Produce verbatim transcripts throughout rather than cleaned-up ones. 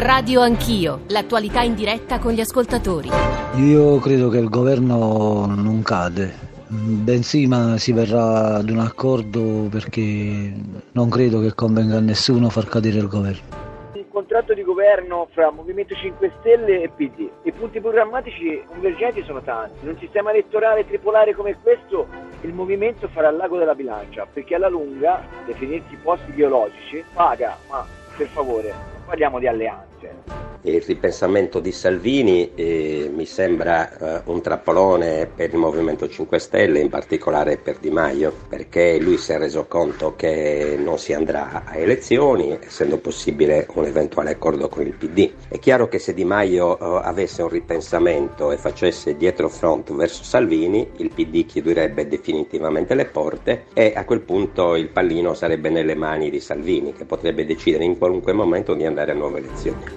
Radio Anch'io, l'attualità in diretta con gli ascoltatori. Io credo che il governo non cade, bensì ma si verrà ad un accordo, perché non credo che convenga a nessuno far cadere il governo. Il contratto di governo fra Movimento cinque Stelle e P D. I punti programmatici convergenti sono tanti. In un sistema elettorale tripolare come questo il Movimento farà il l'ago della bilancia, perché alla lunga definirsi posti biologici paga, ma per favore non parliamo di alleanze. Il ripensamento di Salvini eh, mi sembra eh, un trappolone per il Movimento cinque Stelle, in particolare per Di Maio, perché lui si è reso conto che non si andrà a elezioni, essendo possibile un eventuale accordo con il P D. È chiaro che se Di Maio eh, avesse un ripensamento e facesse dietro front verso Salvini, il P D chiuderebbe definitivamente le porte e a quel punto il pallino sarebbe nelle mani di Salvini, che potrebbe decidere in qualunque momento di andare a nuove elezioni.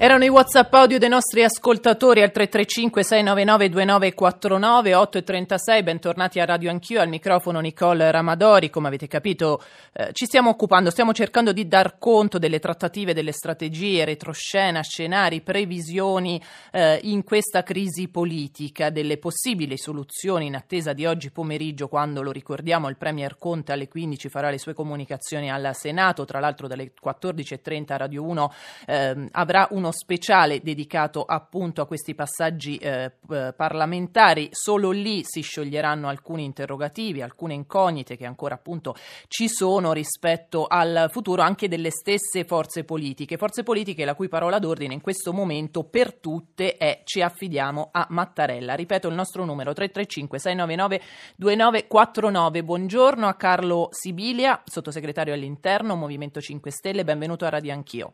Erano i WhatsApp audio dei nostri ascoltatori al tre tre cinque sei nove nove due nove quattro nove, otto e trentasei, bentornati a Radio Anch'io, al microfono Nicole Ramadori. Come avete capito eh, ci stiamo occupando, stiamo cercando di dar conto delle trattative, delle strategie, retroscena, scenari, previsioni eh, in questa crisi politica, delle possibili soluzioni in attesa di oggi pomeriggio, quando, lo ricordiamo, il Premier Conte alle quindici farà le sue comunicazioni al Senato. Tra l'altro dalle quattordici e trenta Radio uno eh, avrà uno speciale dedicato appunto a questi passaggi eh, parlamentari. Solo lì si scioglieranno alcuni interrogativi, alcune incognite che ancora appunto ci sono rispetto al futuro anche delle stesse forze politiche, forze politiche la cui parola d'ordine in questo momento per tutte è: ci affidiamo a Mattarella. Ripeto il nostro numero tre tre cinque sei nove nove due nove quattro nove. Buongiorno a Carlo Sibilia, sottosegretario all'interno, Movimento cinque Stelle, benvenuto a Radio Anch'io.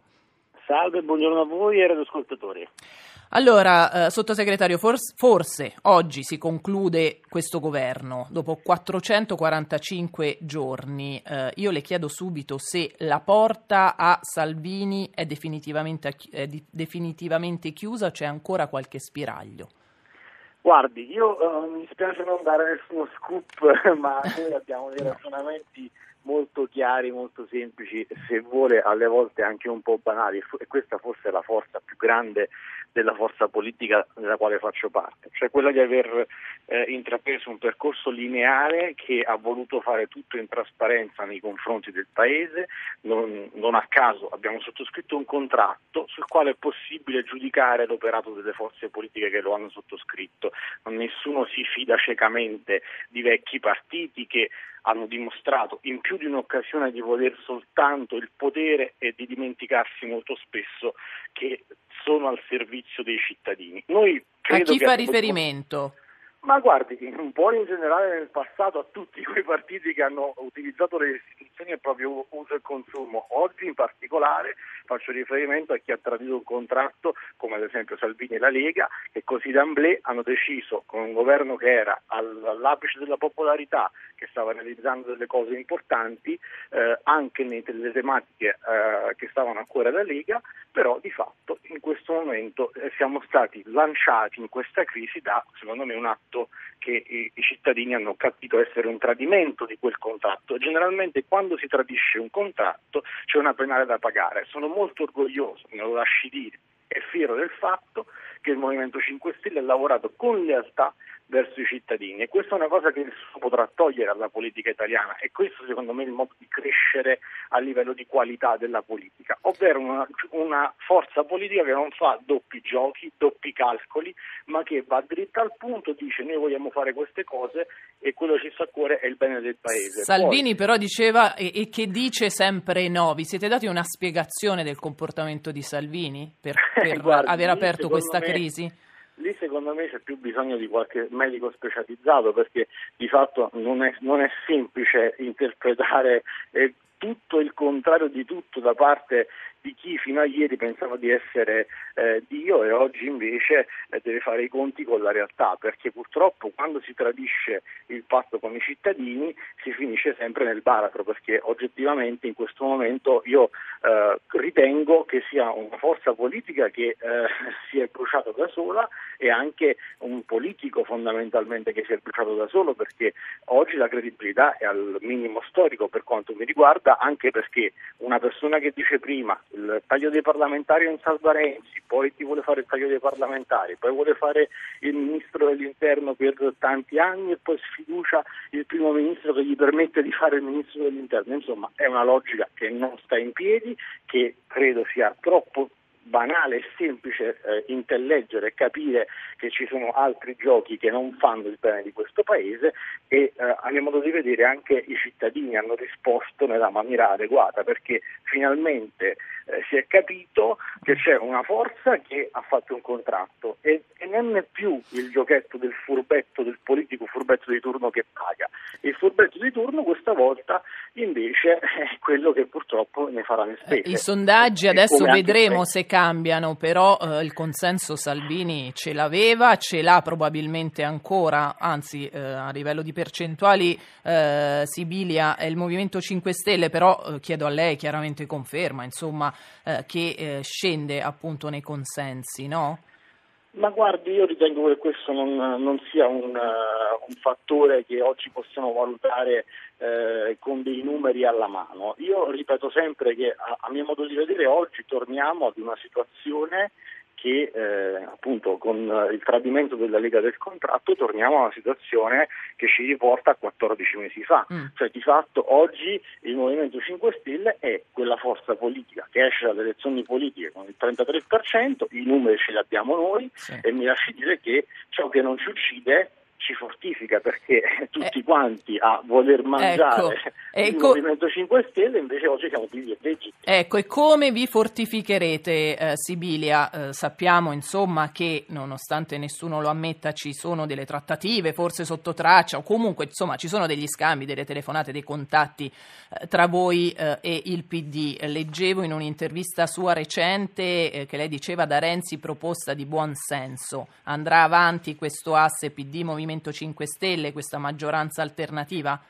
Salve, buongiorno a voi e agli ascoltatori. Allora, eh, sottosegretario, forse, forse oggi si conclude questo governo dopo quattrocentoquarantacinque giorni. Eh, io le chiedo subito se la porta a Salvini è definitivamente, è di, definitivamente chiusa o c'è ancora qualche spiraglio. Guardi, io eh, mi spiace non dare nessuno scoop, ma noi abbiamo dei ragionamenti molto chiari, molto semplici, se vuole alle volte anche un po' banali, e questa forse è la forza più grande della forza politica della quale faccio parte, cioè quella di aver eh, intrapreso un percorso lineare che ha voluto fare tutto in trasparenza nei confronti del Paese. Non, non a caso abbiamo sottoscritto un contratto sul quale è possibile giudicare l'operato delle forze politiche che lo hanno sottoscritto. Nessuno si fida ciecamente di vecchi partiti che hanno dimostrato in più di un'occasione di voler soltanto il potere e di dimenticarsi molto spesso che sono al servizio dei cittadini. Noi credo a chi che fa riferimento? Ma guardi, un po' in generale nel passato a tutti quei partiti che hanno utilizzato le istituzioni a proprio uso e consumo. Oggi in particolare faccio riferimento a chi ha tradito un contratto, come ad esempio Salvini e la Lega, che così d'amblè hanno deciso, con un governo che era all'apice della popolarità, che stava realizzando delle cose importanti, eh, anche nelle tematiche eh, che stavano a cuore alla Lega, però di fatto in questo momento eh, siamo stati lanciati in questa crisi da, secondo me, un atto che i cittadini hanno capito essere un tradimento di quel contratto. Generalmente quando si tradisce un contratto c'è una penale da pagare. Sono molto orgoglioso, me lo lasci dire, e fiero del fatto che il Movimento cinque Stelle ha lavorato con lealtà verso i cittadini, e questa è una cosa che nessuno potrà togliere alla politica italiana, e questo secondo me è il modo di crescere a livello di qualità della politica, ovvero una, una forza politica che non fa doppi giochi, doppi calcoli, ma che va dritta al punto, dice: noi vogliamo fare queste cose e quello che ci sta a cuore è il bene del Paese. Salvini Poi, però diceva e, e che dice sempre no. Vi siete dati una spiegazione del comportamento di Salvini per, per guardi, aver aperto questa me... crisi? Lì secondo me c'è più bisogno di qualche medico specializzato, perché di fatto non è, non è semplice interpretare eh, tutto il contrario di tutto da parte di chi fino a ieri pensava di essere eh, Dio e oggi invece eh, deve fare i conti con la realtà, perché purtroppo quando si tradisce il patto con i cittadini si finisce sempre nel baratro, perché oggettivamente in questo momento io eh, ritengo che sia una forza politica che eh, si è bruciata da sola, e anche un politico fondamentalmente che si è bruciato da solo, perché oggi la credibilità è al minimo storico per quanto mi riguarda. politica, anche perché una persona che dice prima il taglio dei parlamentari non salva Renzi, poi ti vuole fare il taglio dei parlamentari, poi vuole fare il ministro dell'interno per tanti anni e poi sfiducia il primo ministro che gli permette di fare il ministro dell'interno, insomma è una logica che non sta in piedi, che credo sia troppo banale e semplice eh, intelleggere e capire che ci sono altri giochi che non fanno il bene di questo paese, e eh, a mio modo di vedere anche i cittadini hanno risposto nella maniera adeguata, perché finalmente eh, si è capito che c'è una forza che ha fatto un contratto e, e non è più il giochetto del furbetto, del politico furbetto di turno che paga. Il furbetto di turno questa volta invece è quello che purtroppo ne farà le spese. I sondaggi adesso vedremo se cambiano, però eh, il consenso Salvini ce l'aveva, ce l'ha probabilmente ancora, anzi eh, a livello di percentuali eh, Sibilia è il Movimento cinque Stelle, però eh, chiedo a lei chiaramente conferma, insomma, eh, che eh, scende appunto nei consensi, no? Ma guardi, io ritengo che questo non, non sia un, uh, un fattore che oggi possiamo valutare eh, con dei numeri alla mano. Io ripeto sempre che a, a mio modo di vedere oggi torniamo ad una situazione che eh, appunto con il tradimento della Lega del contratto torniamo a una situazione che ci riporta a quattordici mesi fa, mm. cioè di fatto oggi il Movimento cinque Stelle è quella forza politica che esce dalle elezioni politiche con il trentatré per cento, i numeri ce li abbiamo noi, sì. E mi lasci dire che ciò che non ci uccide ci fortifica, perché tutti eh, quanti a voler mangiare, ecco, il co- Movimento cinque Stelle invece oggi siamo pigli e veggi. Ecco, e come vi fortificherete, eh, Sibilia? Eh, sappiamo insomma che, nonostante nessuno lo ammetta, ci sono delle trattative, forse sotto traccia, o comunque insomma ci sono degli scambi, delle telefonate, dei contatti eh, tra voi eh, e il P D. Leggevo in un'intervista sua recente eh, che lei diceva: da Renzi proposta di buon senso, andrà avanti questo asse P D Movimento cinque Stelle, questa maggioranza alternativa?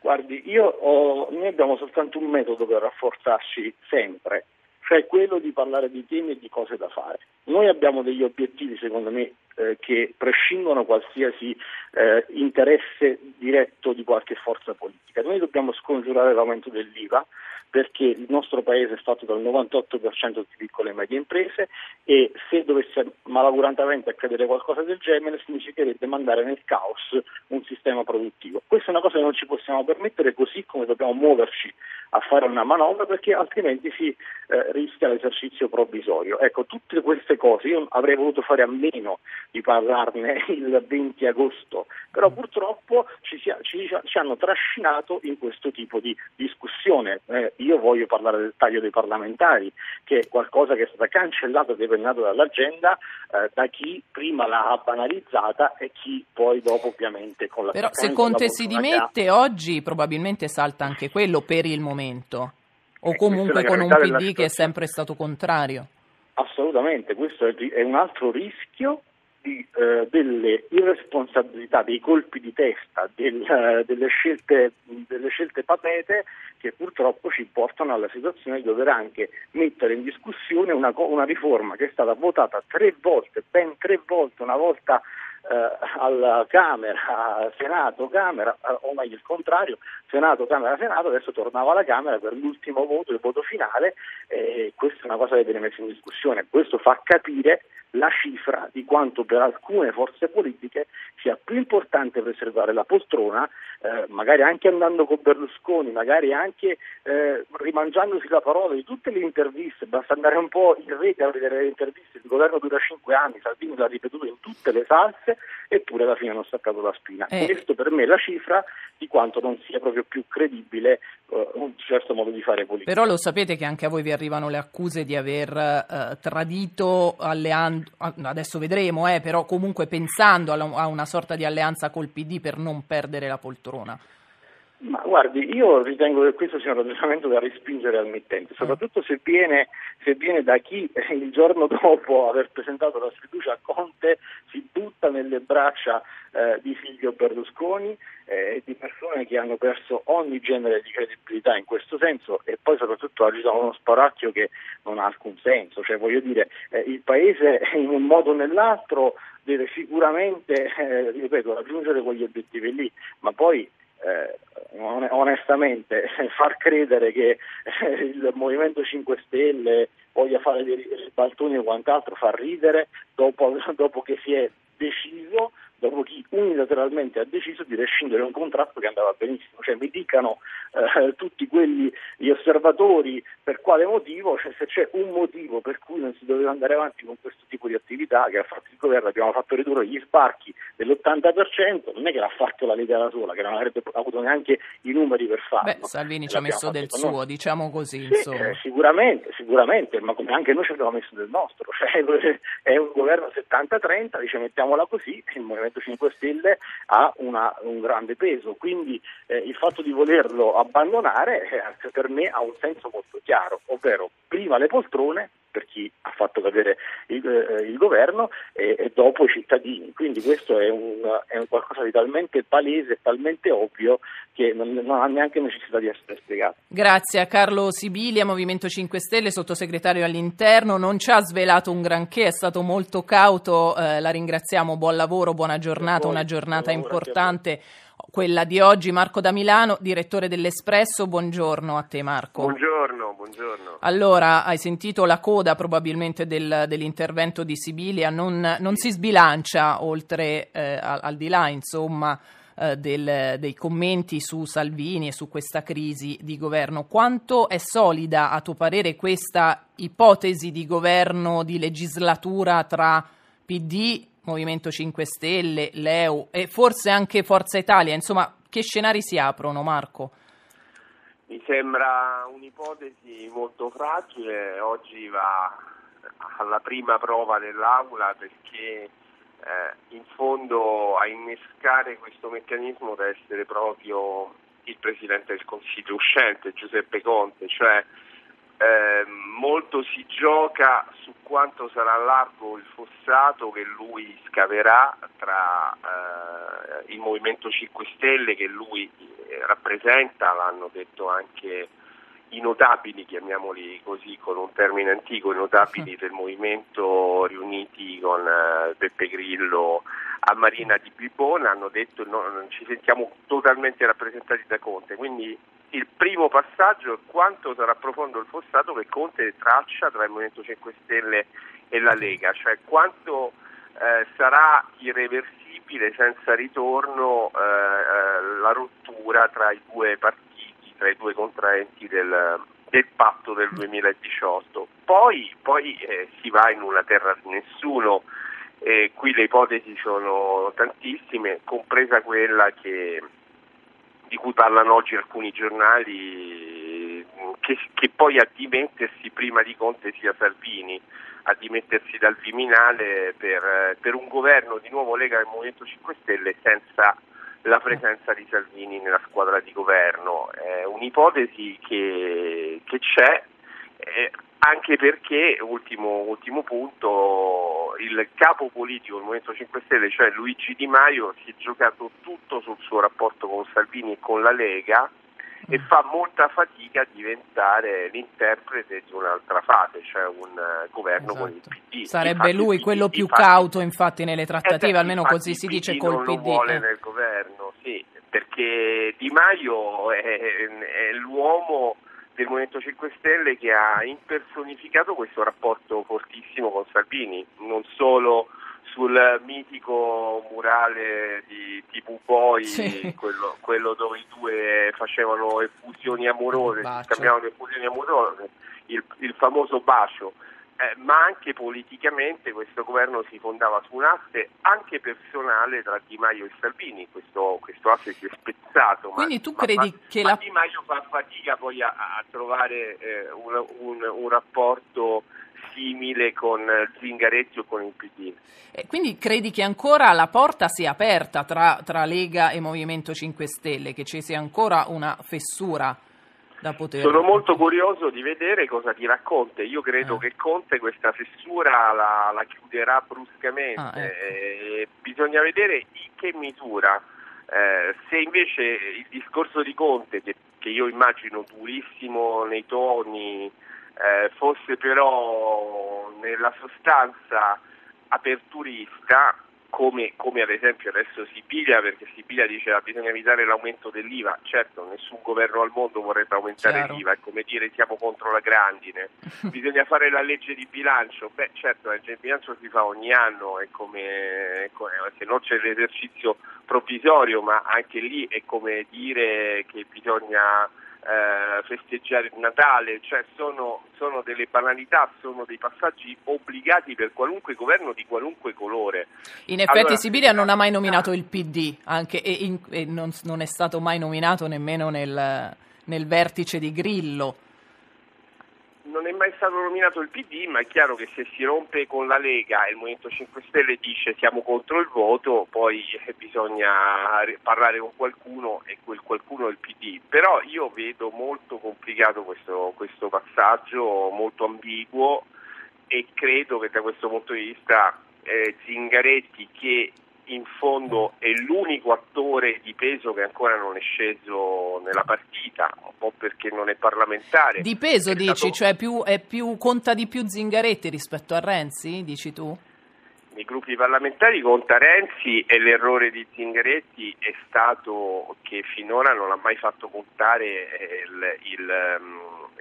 Guardi, io ho, noi abbiamo soltanto un metodo per rafforzarci sempre, cioè quello di parlare di temi e di cose da fare. Noi abbiamo degli obiettivi, secondo me, eh, che prescindono qualsiasi eh, interesse diretto di qualche forza politica. Noi dobbiamo scongiurare l'aumento dell'I V A, perché il nostro paese è fatto dal novantotto per cento di piccole e medie imprese, e se dovesse malauguratamente accadere qualcosa del genere significherebbe mandare nel caos un sistema produttivo. Questa è una cosa che non ci possiamo permettere, così come dobbiamo muoverci a fare una manovra, perché altrimenti si eh, rischia l'esercizio provvisorio. Ecco, tutte queste cose io avrei voluto fare a meno di parlarne il venti agosto, però purtroppo ci, sia, ci, ci hanno trascinato in questo tipo di discussione. Eh, Io voglio parlare del taglio dei parlamentari, che è qualcosa che è stata cancellato e depennato dall'agenda eh, da chi prima l'ha banalizzata e chi poi dopo ovviamente con la... Però se Conte si dimette oggi oggi probabilmente salta anche quello per il momento, o eh, comunque con un P D che è sempre stato contrario. Assolutamente, questo è un altro rischio di, eh, delle irresponsabilità, dei colpi di testa, del, eh, delle scelte delle scelte patete che purtroppo ci portano alla situazione di dover anche mettere in discussione una, una riforma che è stata votata tre volte, ben tre volte, una volta eh, alla Camera, Senato, Camera, o meglio il contrario, Senato, Camera, Senato, adesso tornava alla Camera per l'ultimo voto, il voto finale, e questa è una cosa che viene messa in discussione. Questo fa capire la cifra di quanto per alcune forze politiche sia più importante preservare la poltrona, eh, magari anche andando con Berlusconi, magari anche eh, rimangiandosi la parola di tutte le interviste. Basta andare un po' in rete a vedere le interviste, il governo dura cinque anni, Salvini l'ha ripetuto in tutte le salse, eppure alla fine hanno staccato la spina. Eh. Questo per me è la cifra di quanto non sia proprio più credibile eh, un certo modo di fare politica. Però lo sapete che anche a voi vi arrivano le accuse di aver eh, tradito alleanze, adesso vedremo, eh, però comunque pensando a una sorta di alleanza col P D per non perdere la poltrona. Ma guardi, io ritengo che questo sia un ragionamento da respingere al mittente, soprattutto se viene, se viene da chi il giorno dopo aver presentato la sfiducia a Conte si butta nelle braccia eh, di Silvio Berlusconi e eh, di persone che hanno perso ogni genere di credibilità in questo senso, e poi soprattutto agitano uno sparacchio che non ha alcun senso. Cioè, voglio dire, eh, il paese in un modo o nell'altro deve sicuramente eh, ripeto, raggiungere quegli obiettivi lì, ma poi eh, onestamente far credere che il Movimento cinque Stelle voglia fare dei ribaltoni e quant'altro fa ridere dopo, dopo che si è deciso, dopo chi unilateralmente ha deciso di rescindere un contratto che andava benissimo. Cioè mi dicano eh, tutti quelli, gli osservatori, per quale motivo, cioè se c'è un motivo per cui non si doveva andare avanti con questo tipo di attività che ha fatto il governo, abbiamo fatto ridurre gli sbarchi dell'ottanta per cento, non è che l'ha fatto la Lega da sola, che non avrebbe avuto neanche i numeri per farlo. Beh, Salvini ci ha messo del suo, noi. diciamo così. Sì, insomma. Eh, sicuramente, sicuramente, ma come anche noi ci abbiamo messo del nostro, cioè è un governo settanta trenta, dice mettiamola così, il Movimento cinque Stelle ha una, un grande peso, quindi eh, il fatto di volerlo abbandonare eh, per me ha un senso molto chiaro, ovvero prima le poltrone per chi ha fatto cadere il, eh, il governo e, e dopo i cittadini, quindi questo è un, è un qualcosa di talmente palese, talmente ovvio che non, non ha neanche necessità di essere spiegato. Grazie a Carlo Sibilia, Movimento cinque Stelle, sottosegretario all'interno, non ci ha svelato un granché, è stato molto cauto, eh, la ringraziamo, buon lavoro, buona giornata, una giornata importante quella di oggi. Marco Damilano, direttore dell'Espresso, buongiorno a te Marco. Buongiorno, buongiorno. Allora, hai sentito la coda probabilmente del, dell'intervento di Sibilia, non, non si sbilancia oltre eh, al, al di là insomma eh, del, dei commenti su Salvini e su questa crisi di governo. Quanto è solida a tuo parere questa ipotesi di governo, di legislatura tra P D, Movimento cinque Stelle, L E U e forse anche Forza Italia, insomma che scenari si aprono Marco? Mi sembra un'ipotesi molto fragile, oggi va alla prima prova dell'Aula perché eh, in fondo a innescare questo meccanismo deve essere proprio il Presidente del Consiglio uscente, Giuseppe Conte, cioè Eh, molto si gioca su quanto sarà largo il fossato che lui scaverà tra eh, il Movimento cinque Stelle che lui eh, rappresenta, l'hanno detto anche i notabili, chiamiamoli così con un termine antico, i notabili sì. del movimento riuniti con eh, Peppe Grillo a Marina di Bibbona, hanno detto no, non ci sentiamo totalmente rappresentati da Conte, quindi il primo passaggio è quanto sarà profondo il fossato che Conte traccia tra il Movimento cinque Stelle e la Lega, cioè quanto eh, sarà irreversibile senza ritorno eh, la rottura tra i due partiti, tra i due contraenti del, del patto del duemiladiciotto. Poi, poi eh, si va in una terra di nessuno. E qui le ipotesi sono tantissime, compresa quella che, di cui parlano oggi alcuni giornali, che, che poi a dimettersi prima di Conte sia Salvini, a dimettersi dal Viminale per, per un governo di nuovo Lega del Movimento cinque Stelle senza la presenza di Salvini nella squadra di governo. È un'ipotesi che, che c'è, eh, anche perché, ultimo, ultimo punto, il capo politico del Movimento cinque Stelle, cioè Luigi Di Maio, si è giocato tutto sul suo rapporto con Salvini e con la Lega e fa molta fatica a diventare l'interprete di un'altra fase, cioè un governo esatto. con il P D. Sarebbe infatti lui P D, quello più infatti, cauto infatti nelle trattative, esatto, almeno così si dice col P D. Non lo vuole eh. nel governo, sì, perché Di Maio è, è l'uomo del Movimento cinque Stelle che ha impersonificato questo rapporto fortissimo con Salvini, non solo sul mitico murale di Tipu Boi, sì. quello, quello dove i due facevano effusioni amorose, scambiavano effusioni amorose, il, il famoso bacio, eh, ma anche politicamente questo governo si fondava su un asse anche personale tra Di Maio e Salvini, questo, questo asse si è spezzato. Quindi ma, tu credi ma, che ma la... Di Maio fa fatica poi a, a trovare eh, un, un, un rapporto simile con Zingaretti o con il P D. E quindi credi che ancora la porta sia aperta tra, tra Lega e Movimento cinque Stelle, che ci sia ancora una fessura? Poter... Sono molto curioso di vedere cosa ti racconta. Io credo ah. che Conte questa fessura la, la chiuderà bruscamente. Ah, ecco. E bisogna vedere in che misura. Eh, se invece il discorso di Conte, che, che io immagino durissimo nei toni, eh, fosse però nella sostanza aperturista, come, come ad esempio adesso Sibilia, perché Sibilia diceva bisogna evitare l'aumento dell'I V A. Certo, nessun governo al mondo vorrebbe aumentare Chiaro. l'I V A, è come dire siamo contro la grandine. Bisogna fare la legge di bilancio. Beh, certo, la legge di bilancio si fa ogni anno, è come, se non c'è l'esercizio provvisorio, ma anche lì è come dire che bisogna eh, festeggiare il Natale, cioè sono, sono delle banalità, sono dei passaggi obbligati per qualunque governo di qualunque colore. In effetti allora, Sibilia non ha mai nominato il P D, anche, e, in, e non, non è stato mai nominato nemmeno nel, nel vertice di Grillo. Non è mai stato nominato il P D, ma è chiaro che se si rompe con la Lega e il Movimento cinque Stelle dice siamo contro il voto, poi bisogna parlare con qualcuno e quel qualcuno è il P D. Però io vedo molto complicato questo, questo passaggio, molto ambiguo, e credo che da questo punto di vista eh, Zingaretti, che in fondo è l'unico attore di peso che ancora non è sceso nella partita, un po' perché non è parlamentare. Di peso è dici, stato... cioè più, è più, conta di più Zingaretti rispetto a Renzi, dici tu? Nei gruppi parlamentari conta Renzi, e l'errore di Zingaretti è stato che finora non ha mai fatto contare il, il,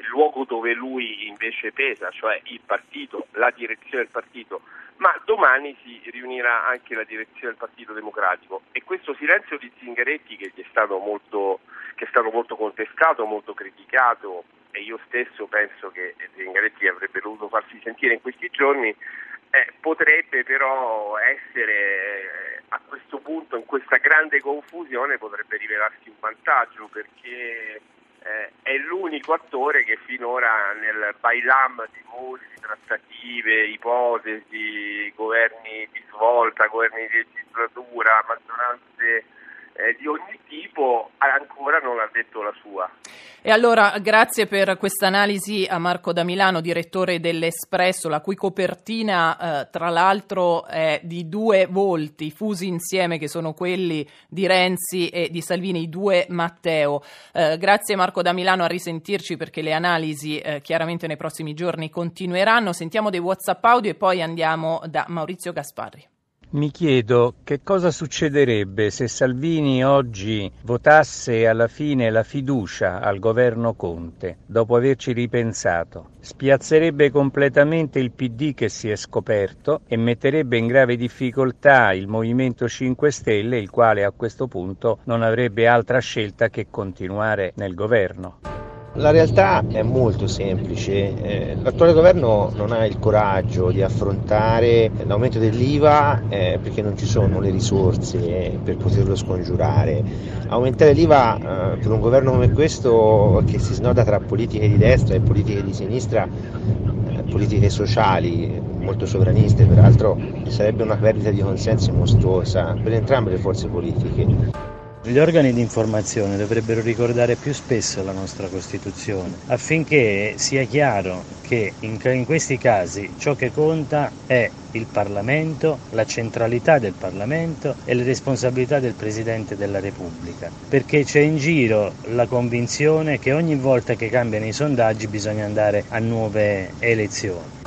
il luogo dove lui invece pesa, cioè il partito, la direzione del partito. Ma domani si riunirà anche la direzione del Partito Democratico, e questo silenzio di Zingaretti, che è stato molto, che è stato molto contestato, molto criticato, e io stesso penso che Zingaretti avrebbe dovuto farsi sentire in questi giorni, eh, potrebbe però essere a questo punto, in questa grande confusione, potrebbe rivelarsi un vantaggio, perché Eh, è l'unico attore che finora nel bailam di molti, trattative, ipotesi, governi di svolta, governi di legislatura, maggioranze eh, di ogni tipo, ancora non ha detto la sua. E allora grazie per questa analisi a Marco Damilano, direttore dell'Espresso, la cui copertina eh, tra l'altro è di due volti fusi insieme, che sono quelli di Renzi e di Salvini, i due Matteo. Eh, grazie Marco Damilano, a risentirci, perché le analisi eh, chiaramente nei prossimi giorni continueranno. Sentiamo dei WhatsApp audio e poi andiamo da Maurizio Gasparri. Mi chiedo che cosa succederebbe se Salvini oggi votasse alla fine la fiducia al governo Conte, dopo averci ripensato. Spiazzerebbe completamente il P D, che si è scoperto, e metterebbe in grave difficoltà il Movimento cinque Stelle, il quale a questo punto non avrebbe altra scelta che continuare nel governo. La realtà è molto semplice, l'attuale governo non ha il coraggio di affrontare l'aumento dell'I V A perché non ci sono le risorse per poterlo scongiurare. Aumentare l'I V A per un governo come questo, che si snoda tra politiche di destra e politiche di sinistra, politiche sociali molto sovraniste peraltro, sarebbe una perdita di consensi mostruosa per entrambe le forze politiche. Gli organi di informazione dovrebbero ricordare più spesso la nostra Costituzione, affinché sia chiaro che in, in questi casi ciò che conta è il Parlamento, la centralità del Parlamento e le responsabilità del Presidente della Repubblica, perché c'è in giro la convinzione che ogni volta che cambiano i sondaggi bisogna andare a nuove elezioni.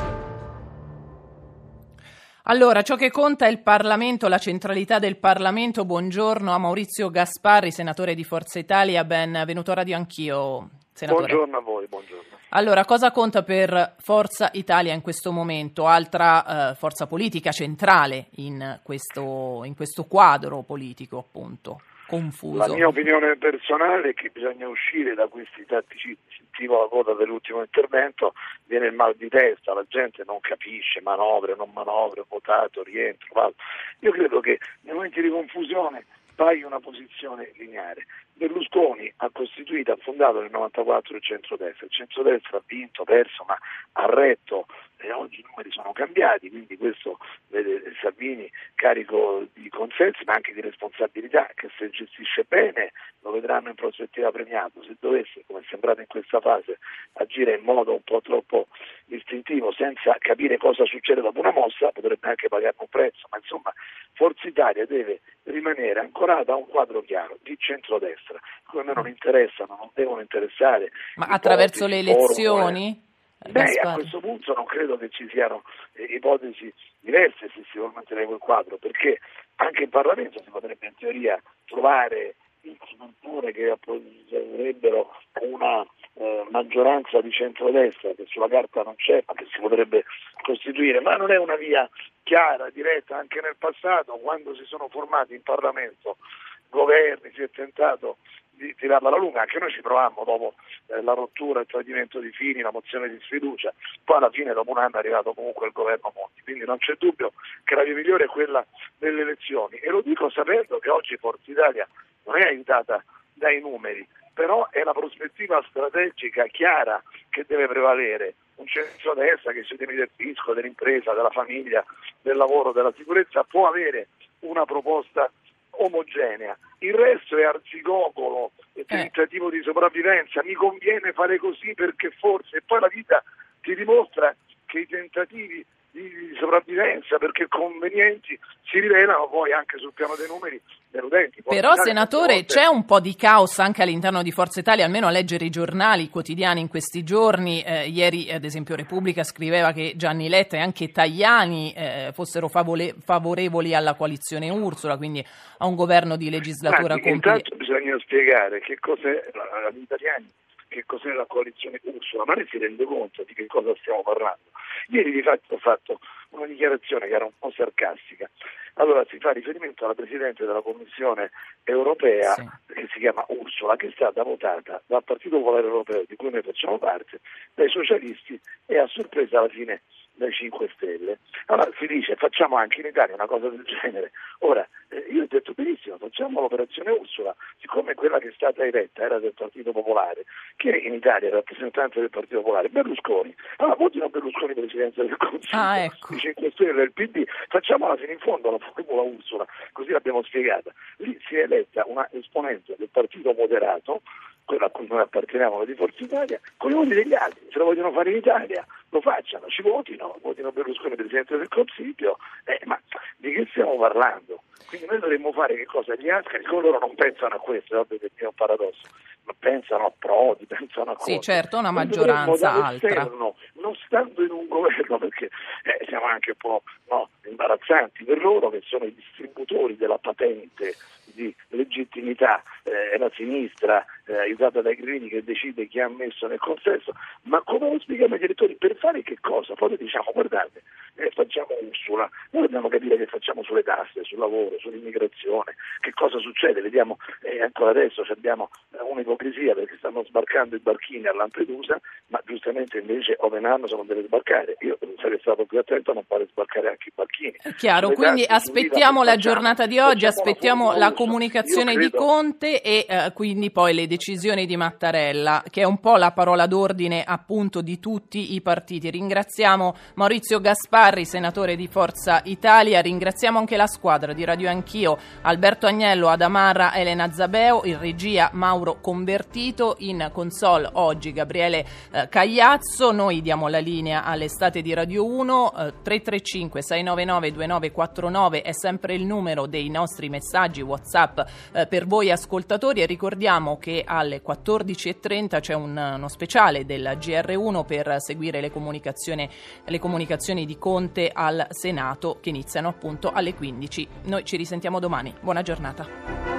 Allora, ciò che conta è il Parlamento, la centralità del Parlamento. Buongiorno a Maurizio Gasparri, senatore di Forza Italia, benvenuto a Radio Anch'io, senatore. Buongiorno a voi, buongiorno. Allora, cosa conta per Forza Italia in questo momento, altra eh, forza politica centrale in questo, in questo quadro politico appunto confuso? La mia opinione personale è che bisogna uscire da questi tattici. Sentivo la coda dell'ultimo intervento, viene il mal di testa, la gente non capisce, manovre, non manovre, votato, rientro, vado. Io credo che nei momenti di confusione paghi una posizione lineare. Berlusconi ha costituito, ha fondato nel novantaquattro il centrodestra, il centrodestra ha vinto, perso, ma ha retto, e oggi i numeri sono cambiati, quindi questo vede Salvini carico di consensi ma anche di responsabilità, che se gestisce bene lo vedranno in prospettiva premiato, se dovesse, come è sembrato in questa fase, agire in modo un po' troppo istintivo senza capire cosa succede dopo una mossa, potrebbe anche pagarne un prezzo, ma insomma Forza Italia deve rimanere ancorata a un quadro chiaro di centrodestra. A me non interessano, non devono interessare. Ma attraverso le elezioni? Beh, a questo punto non credo che ci siano ipotesi diverse se si vuole mantenere quel quadro, perché anche in Parlamento si potrebbe in teoria trovare figure che avrebbero una eh, maggioranza di centrodestra che sulla carta non c'è, ma che si potrebbe costituire, ma non è una via chiara, diretta. Anche nel passato, quando si sono formati in Parlamento governi, si è tentato di tirarla alla lunga. Anche noi ci provammo dopo eh, la rottura, il tradimento di Fini, la mozione di sfiducia, poi alla fine dopo un anno è arrivato comunque il governo Monti, quindi non c'è dubbio che la via migliore è quella delle elezioni, e lo dico sapendo che oggi Forza Italia non è aiutata dai numeri, però è la prospettiva strategica chiara che deve prevalere, un centrodestra che sui temi del fisco, dell'impresa, della famiglia, del lavoro, della sicurezza può avere una proposta omogenea. Il resto è arzigogolo, è tentativo di sopravvivenza, mi conviene fare così perché forse, e poi la vita ti dimostra che i tentativi di sopravvivenza perché convenienti si rivelano poi anche sul piano dei numeri deludenti. Però, senatore, c'è un po' di caos anche all'interno di Forza Italia, almeno a leggere i giornali, i quotidiani in questi giorni. Eh, ieri ad esempio Repubblica scriveva che Gianni Letta e anche Tajani eh, fossero favole- favorevoli alla coalizione Ursula, quindi a un governo di legislatura completa. Intanto bisogna spiegare che cos'è agli italiani, che cos'è la coalizione Ursula, ma lei si rende conto di che cosa stiamo parlando? Ieri di fatto ho fatto una dichiarazione che era un po' sarcastica. Allora si fa riferimento alla Presidente della Commissione Europea, sì, che si chiama Ursula, che è stata votata dal Partito Popolare Europeo, di cui noi facciamo parte, dai socialisti e a sorpresa alla fine dai cinque Stelle. Allora si dice facciamo anche in Italia una cosa del genere. Ora, io ho detto benissimo, facciamo l'operazione Ursula, siccome quella che è stata eletta era del Partito Popolare, che in Italia è rappresentante del Partito Popolare, Berlusconi, allora votino Berlusconi Presidenza del Consiglio, ah, ecco, di cinque Stelle del P D, facciamola fino in fondo la formula Ursula, così l'abbiamo spiegata. Lì si è eletta una esponente del partito moderato, quella a cui noi apparteniamo, di Forza Italia, con i voti degli altri. Se lo vogliono fare in Italia lo facciano, ci votino, votino Berlusconi Presidente del Consiglio, eh, ma di che stiamo parlando? Quindi noi dovremmo fare che cosa? Gli altri, loro non pensano a questo, vabbè, perché è un paradosso, ma pensano a Prodi, pensano a cose. Sì, certo, una maggioranza altra. Non stando in un governo, perché eh, siamo anche un po' no, imbarazzanti per loro, che sono i distributori della patente di legittimità, eh, la sinistra eh, aiutata dai grillini che decide chi ha messo nel consenso, ma come lo spieghiamo agli elettori? Per fare che cosa? Poi diciamo guardate, eh, facciamo Ursula, noi dobbiamo capire che facciamo sulle tasse, sul lavoro, sull'immigrazione, che cosa succede, vediamo eh, ancora adesso abbiamo eh, un'ipocrisia perché stanno sbarcando i barchini a Lampedusa, ma giustamente invece Ovenano se non deve sbarcare, io sarei stato più attento a non fare sbarcare anche i barchini. È chiaro, sulle quindi tasse, aspettiamo la facciamo, giornata di oggi, aspettiamo la, la comunicazione credo... di Conte e eh, quindi poi le decisioni di Mattarella, che è un po' la parola d'ordine appunto di tutti i partiti. Ringraziamo Maurizio Gasparri, senatore di Forza Italia, ringraziamo anche la squadra di Radio Anch'io, Alberto Agnello, Adamarra, Elena Zabeo, in regia Mauro Convertito, in console oggi Gabriele eh, Cagliazzo. Noi diamo la linea all'estate di Radio uno, eh, tre tre cinque sei nove nove due nove quattro nove è sempre il numero dei nostri messaggi WhatsApp eh, per voi ascoltatori, e ricordiamo che alle quattordici e trenta c'è un, uno speciale della G R uno per seguire Le comunicazioni, le comunicazioni di Conte al Senato, che iniziano appunto alle quindici. Noi ci risentiamo domani. Buona giornata.